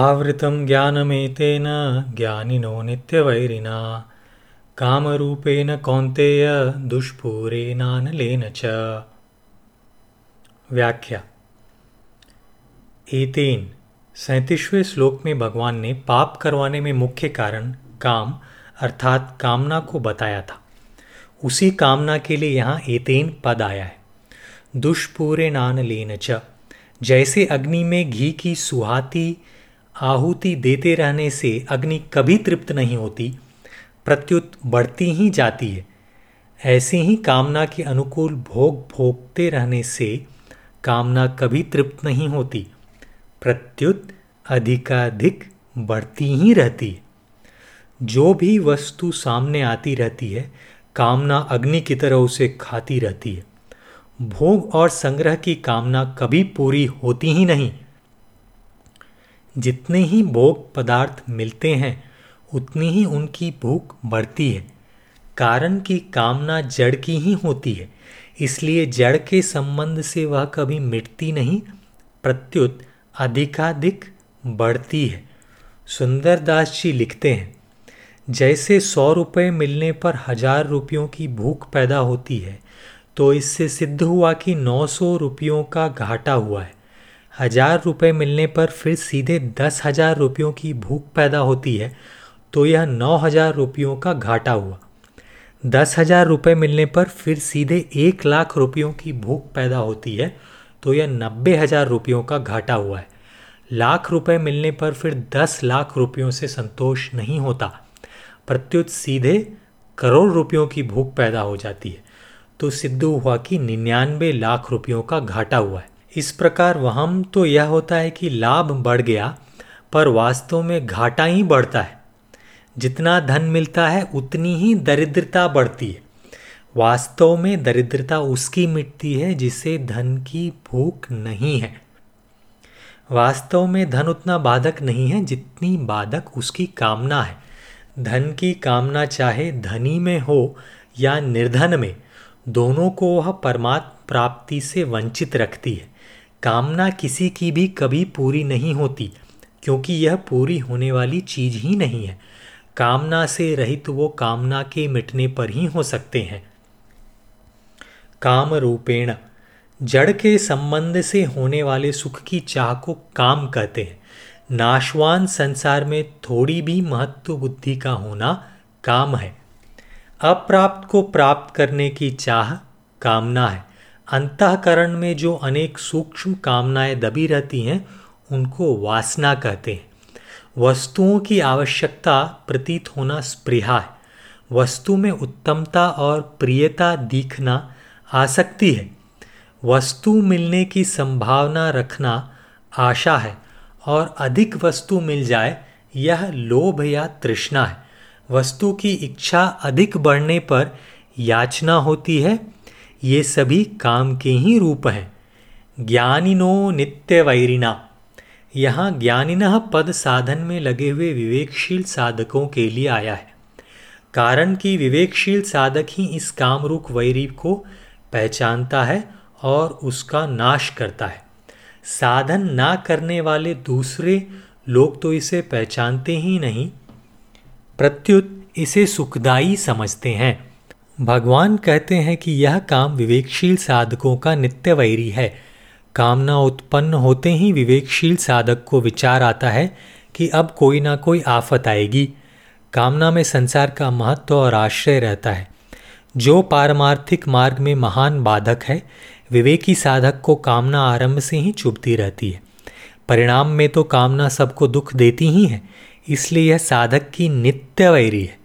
आवृतं ज्ञानमेतेन ज्ञानिनो नित्यवैरिणा कामरूपेण कौन्तेय दुष्पूरेणानलेन च। व्याख्या 18 37वें श्लोक में भगवान ने पाप करवाने में मुख्य कारण काम अर्थात कामना को बताया था। उसी कामना के लिए यहाँ 18 पद आया है। दुष्पूरेणानलेन च, जैसे अग्नि में घी की सुहाती आहुति देते रहने से अग्नि कभी तृप्त नहीं होती, प्रत्युत बढ़ती ही जाती है, ऐसे ही कामना के अनुकूल भोग भोगते रहने से कामना कभी तृप्त नहीं होती, प्रत्युत अधिकाधिक बढ़ती ही रहती है। जो भी वस्तु सामने आती रहती है, कामना अग्नि की तरह उसे खाती रहती है। भोग और संग्रह की कामना कभी पूरी होती ही नहीं। जितने ही भोग पदार्थ मिलते हैं उतनी ही उनकी भूख बढ़ती है। कारण की कामना जड़ की ही होती है, इसलिए जड़ के संबंध से वह कभी मिटती नहीं, प्रत्युत अधिकाधिक बढ़ती है। सुंदरदास जी लिखते हैं, जैसे 100 रुपये मिलने पर 1000 रुपयों की भूख पैदा होती है, तो इससे सिद्ध हुआ कि 900 रुपयों का घाटा हुआ है। 1000 रुपये मिलने पर फिर सीधे 10,000 रुपयों की भूख पैदा होती है, तो यह 9,000 रुपयों का घाटा हुआ। 10,000 रुपये मिलने पर फिर सीधे 1,00,000 रुपयों की भूख पैदा होती है, तो यह 90,000 रुपयों का घाटा हुआ है। 1,00,000 रुपये मिलने पर फिर 10,00,000 रुपयों से संतोष नहीं होता, प्रत्युत सीधे 1,00,00,000 रुपयों की भूख पैदा हो जाती है, तो सिद्ध हुआ कि 99,00,000 रुपयों का घाटा हुआ है। इस प्रकार वहम तो यह होता है कि लाभ बढ़ गया, पर वास्तव में घाटा ही बढ़ता है। जितना धन मिलता है उतनी ही दरिद्रता बढ़ती है। वास्तव में दरिद्रता उसकी मिटती है जिसे धन की भूख नहीं है। वास्तव में धन उतना बाधक नहीं है जितनी बाधक उसकी कामना है। धन की कामना चाहे धनी में हो या निर्धन में, दोनों को वह परमात्म प्राप्ति से वंचित रखती है। कामना किसी की भी कभी पूरी नहीं होती, क्योंकि यह पूरी होने वाली चीज़ ही नहीं है। कामना से रहित वो कामना के मिटने पर ही हो सकते हैं। काम रूपेण, जड़ के संबंध से होने वाले सुख की चाह को काम कहते हैं। नाशवान संसार में थोड़ी भी महत्व बुद्धि का होना काम है। अप्राप्त को प्राप्त करने की चाह कामना है। अंतःकरण में जो अनेक सूक्ष्म कामनाएं दबी रहती हैं उनको वासना कहते हैं। वस्तुओं की आवश्यकता प्रतीत होना स्पृहा है। वस्तु में उत्तमता और प्रियता दिखना आसक्ति है। वस्तु मिलने की संभावना रखना आशा है, और अधिक वस्तु मिल जाए यह लोभ या तृष्णा है। वस्तु की इच्छा अधिक बढ़ने पर याचना होती है। ये सभी काम के ही रूप हैं। ज्ञानिनो नित्यवैरिणा, यहाँ ज्ञानिनः पद साधन में लगे हुए विवेकशील साधकों के लिए आया है, कारण कि विवेकशील साधक ही इस कामरूप वैरी को पहचानता है और उसका नाश करता है। साधन ना करने वाले दूसरे लोग तो इसे पहचानते ही नहीं, प्रत्युत इसे सुखदायी समझते हैं। भगवान कहते हैं कि यह काम विवेकशील साधकों का नित्य वैरी है। कामना उत्पन्न होते ही विवेकशील साधक को विचार आता है कि अब कोई ना कोई आफत आएगी। कामना में संसार का महत्व और आश्रय रहता है, जो पारमार्थिक मार्ग में महान बाधक है। विवेकी साधक को कामना आरंभ से ही चुभती रहती है। परिणाम में तो कामना सबको दुख देती ही है, इसलिए यह साधक की नित्य वैरी है।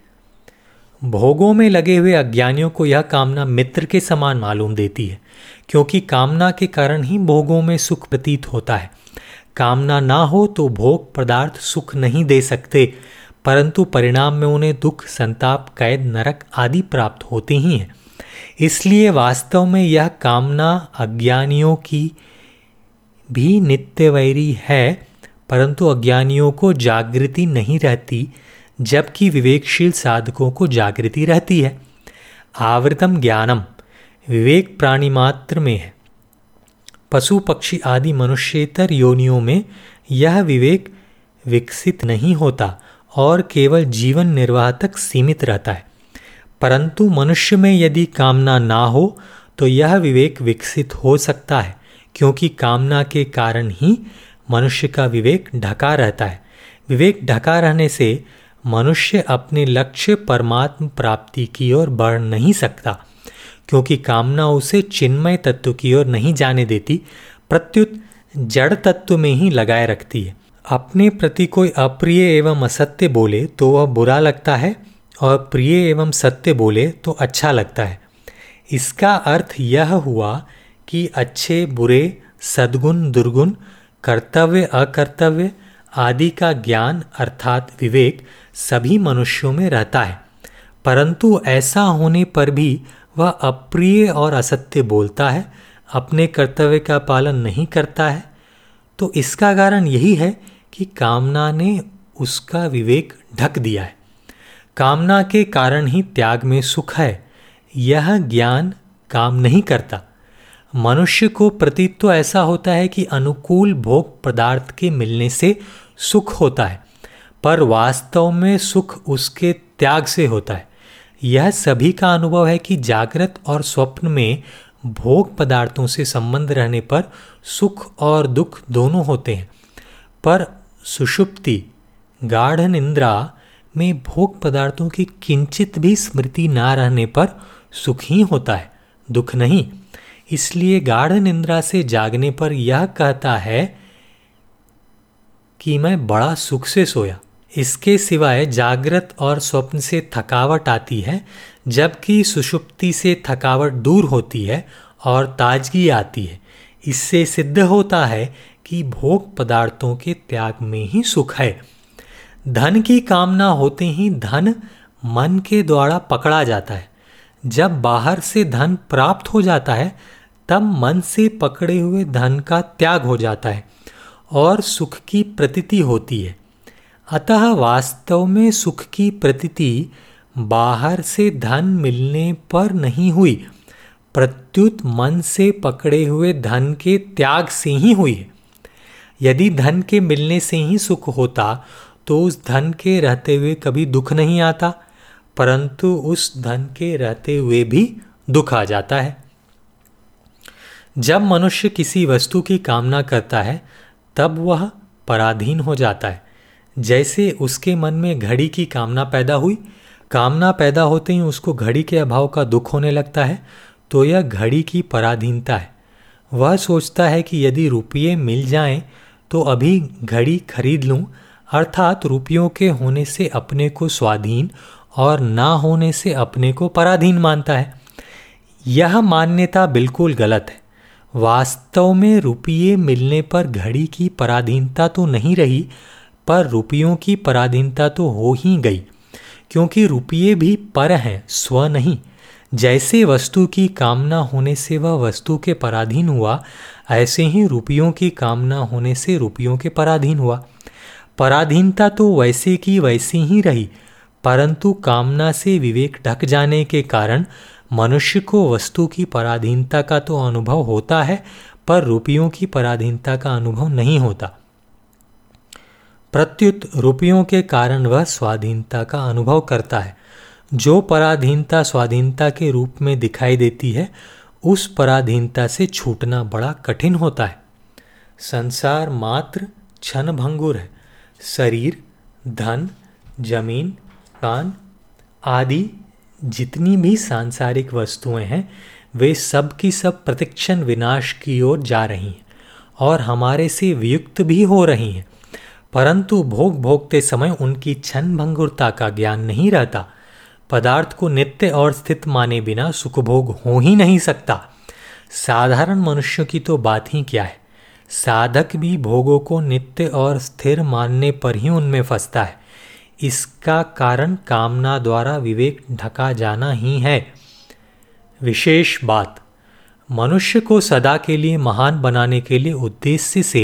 भोगों में लगे हुए अज्ञानियों को यह कामना मित्र के समान मालूम देती है, क्योंकि कामना के कारण ही भोगों में सुख प्रतीत होता है। कामना ना हो तो भोग पदार्थ सुख नहीं दे सकते, परंतु परिणाम में उन्हें दुख, संताप, कैद, नरक आदि प्राप्त होते ही हैं। इसलिए वास्तव में यह कामना अज्ञानियों की भी नित्यवैरी है, परंतु अज्ञानियों को जागृति नहीं रहती, जबकि विवेकशील साधकों को जागृति रहती है। आवृतम ज्ञानम, विवेक प्राणी मात्र में है। पशु पक्षी आदि मनुष्यतर योनियों में यह विवेक विकसित नहीं होता और केवल जीवन निर्वाह तक सीमित रहता है। परंतु मनुष्य में यदि कामना ना हो तो यह विवेक विकसित हो सकता है, क्योंकि कामना के कारण ही मनुष्य का विवेक ढका रहता है। विवेक ढका रहने से मनुष्य अपने लक्ष्य परमात्म प्राप्ति की ओर बढ़ नहीं सकता, क्योंकि कामना उसे चिन्मय तत्व की ओर नहीं जाने देती, प्रत्युत जड़ तत्व में ही लगाए रखती है। अपने प्रति कोई अप्रिय एवं असत्य बोले तो वह बुरा लगता है और प्रिय एवं सत्य बोले तो अच्छा लगता है। इसका अर्थ यह हुआ कि अच्छे बुरे, सद्गुण दुर्गुण, कर्तव्य अकर्तव्य आदि का ज्ञान अर्थात विवेक सभी मनुष्यों में रहता है, परंतु ऐसा होने पर भी वह अप्रिय और असत्य बोलता है, अपने कर्तव्य का पालन नहीं करता है। तो इसका कारण यही है कि कामना ने उसका विवेक ढक दिया है। कामना के कारण ही त्याग में सुख है, यह ज्ञान काम नहीं करता। मनुष्य को प्रतीत तो ऐसा होता है कि अनुकूल भोग पदार्थ के मिलने से सुख होता है, पर वास्तव में सुख उसके त्याग से होता है। यह सभी का अनुभव है कि जागृत और स्वप्न में भोग पदार्थों से संबंध रहने पर सुख और दुख दोनों होते हैं, पर सुषुप्ति गाढ़ निद्रा में भोग पदार्थों की किंचित भी स्मृति ना रहने पर सुख ही होता है, दुख नहीं। इसलिए गाढ़ निद्रा से जागने पर यह कहता है कि मैं बड़ा सुख से सोया। इसके सिवाय जागृत और स्वप्न से थकावट आती है, जबकि सुषुप्ति से थकावट दूर होती है और ताजगी आती है। इससे सिद्ध होता है कि भोग पदार्थों के त्याग में ही सुख है। धन की कामना होते ही धन मन के द्वारा पकड़ा जाता है। जब बाहर से धन प्राप्त हो जाता है तब मन से पकड़े हुए धन का त्याग हो जाता है और सुख की प्रतीति होती है। अतः वास्तव में सुख की प्रतीति बाहर से धन मिलने पर नहीं हुई, प्रत्युत मन से पकड़े हुए धन के त्याग से ही हुई है। यदि धन के मिलने से ही सुख होता तो उस धन के रहते हुए कभी दुख नहीं आता, परंतु उस धन के रहते हुए भी दुख आ जाता है। जब मनुष्य किसी वस्तु की कामना करता है तब वह पराधीन हो जाता है। जैसे उसके मन में घड़ी की कामना पैदा हुई, कामना पैदा होते ही उसको घड़ी के अभाव का दुख होने लगता है, तो यह घड़ी की पराधीनता है। वह सोचता है कि यदि रुपये मिल जाएं तो अभी घड़ी खरीद लूं, अर्थात रुपयों के होने से अपने को स्वाधीन और ना होने से अपने को पराधीन मानता है। यह मान्यता बिल्कुल गलत है। वास्तव में रुपये मिलने पर घड़ी की पराधीनता तो नहीं रही, पर रुपयों की पराधीनता तो हो ही गई, क्योंकि रुपये भी पर हैं, स्व नहीं। जैसे वस्तु की कामना होने से वह वस्तु के पराधीन हुआ, ऐसे ही रुपयों की कामना होने से रुपयों के पराधीन हुआ। पराधीनता तो वैसे की वैसी ही रही, परंतु कामना से विवेक ढक जाने के कारण मनुष्य को वस्तु की पराधीनता का तो अनुभव होता है, पर रुपयों की पराधीनता का अनुभव नहीं होता। प्रत्युत रुपयों के कारण वह स्वाधीनता का अनुभव करता है। जो पराधीनता स्वाधीनता के रूप में दिखाई देती है, उस पराधीनता से छूटना बड़ा कठिन होता है। संसार मात्र क्षणभंगुर है। शरीर, धन, जमीन, कान आदि जितनी भी सांसारिक वस्तुएं हैं, वे सब की सब प्रतिक्षण विनाश की ओर जा रही हैं और हमारे से वियुक्त भी हो रही हैं, परंतु भोग भोगते समय उनकी क्षणभंगुरता का ज्ञान नहीं रहता। पदार्थ को नित्य और स्थित माने बिना सुखभोग हो ही नहीं सकता। साधारण मनुष्यों की तो बात ही क्या है। साधक भी भोगों को नित्य और स्थिर मानने पर ही उनमें फंसता है। इसका कारण कामना द्वारा विवेक ढका जाना ही है। विशेष बात, मनुष्य को सदा के लिए महान बनाने के लिए उद्देश्य से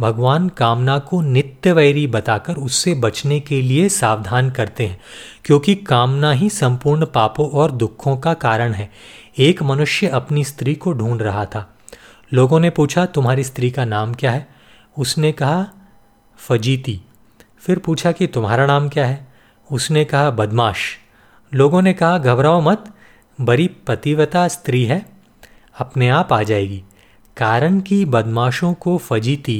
भगवान कामना को नित्य वैरी बताकर उससे बचने के लिए सावधान करते हैं, क्योंकि कामना ही संपूर्ण पापों और दुखों का कारण है। एक मनुष्य अपनी स्त्री को ढूंढ रहा था। लोगों ने पूछा, तुम्हारी स्त्री का नाम क्या है? उसने कहा, फजीती। फिर पूछा कि तुम्हारा नाम क्या है। उसने कहा बदमाश। लोगों ने कहा घबराओ मत, बड़ी पतिव्रता स्त्री है, अपने आप आ जाएगी। कारण कि बदमाशों को फजीती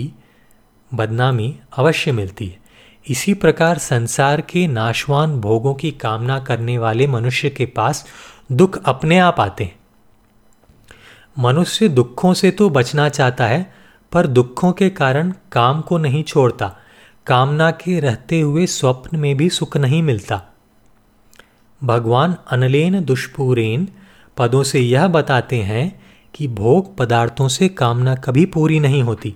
बदनामी अवश्य मिलती है। इसी प्रकार संसार के नाशवान भोगों की कामना करने वाले मनुष्य के पास दुख अपने आप आते हैं। मनुष्य दुखों से तो बचना चाहता है, पर दुखों के कारण काम को नहीं छोड़ता। कामना के रहते हुए स्वप्न में भी सुख नहीं मिलता। भगवान अनलेन दुष्पूरेन पदों से यह बताते हैं कि भोग पदार्थों से कामना कभी पूरी नहीं होती।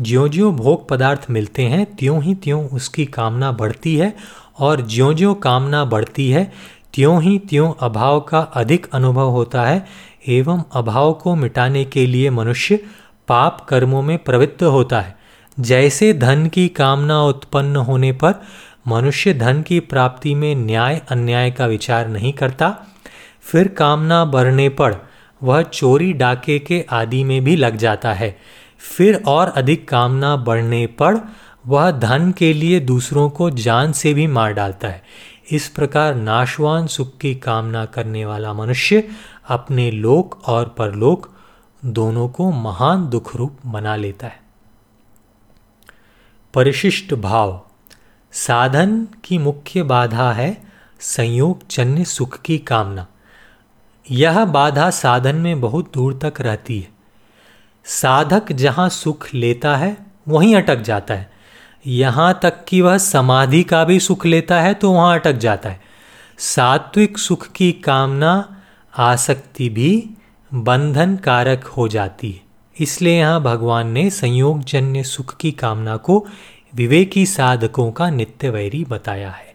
ज्यों-ज्यों भोग पदार्थ मिलते हैं, त्यों ही त्यों उसकी कामना बढ़ती है, और ज्यों-ज्यों कामना बढ़ती है त्यों ही त्यों अभाव का अधिक अनुभव होता है, एवं अभाव को मिटाने के लिए मनुष्य पाप कर्मों में प्रवृत्त होता है। जैसे धन की कामना उत्पन्न होने पर मनुष्य धन की प्राप्ति में न्याय अन्याय का विचार नहीं करता, फिर कामना बढ़ने पर वह चोरी डाके के आदि में भी लग जाता है। फिर और अधिक कामना बढ़ने पर वह धन के लिए दूसरों को जान से भी मार डालता है। इस प्रकार नाशवान सुख की कामना करने वाला मनुष्य अपने लोक और परलोक दोनों को महान दुख रूप बना लेता है। परिशिष्ट भाव साधन की मुख्य बाधा है संयोगजन्य सुख की कामना। यह बाधा साधन में बहुत दूर तक रहती है। साधक जहाँ सुख लेता है वहीं अटक जाता है। यहाँ तक कि वह समाधि का भी सुख लेता है तो वहाँ अटक जाता है। सात्विक सुख की कामना आसक्ति भी बंधन कारक हो जाती है। इसलिए यहाँ भगवान ने संयोगजन्य सुख की कामना को विवेकी साधकों का नित्य वैरी बताया है।